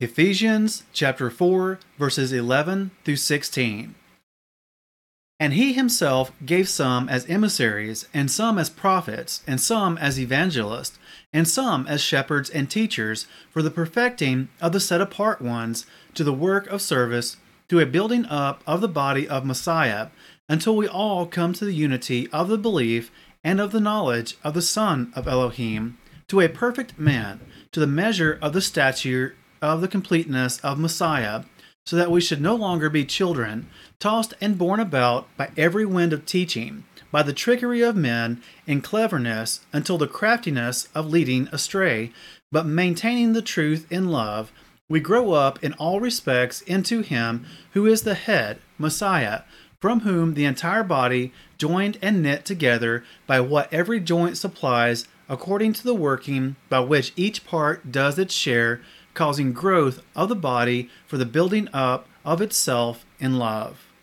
Ephesians chapter 4, verses 11 through 16. And he himself gave some as emissaries, and some as prophets, and some as evangelists, and some as shepherds and teachers, for the perfecting of the set-apart ones, to the work of service, to a building up of the body of Messiah, until we all come to the unity of the belief and of the knowledge of the Son of Elohim, to a perfect man, to the measure of the stature of the completeness of Messiah, so that we should no longer be children, tossed and borne about by every wind of teaching, by the trickery of men and cleverness, until the craftiness of leading astray, but maintaining the truth in love, we grow up in all respects into Him who is the head, Messiah, from whom the entire body, joined and knit together by what every joint supplies, according to the working by which each part does its share, causing growth of the body for the building up of itself in love.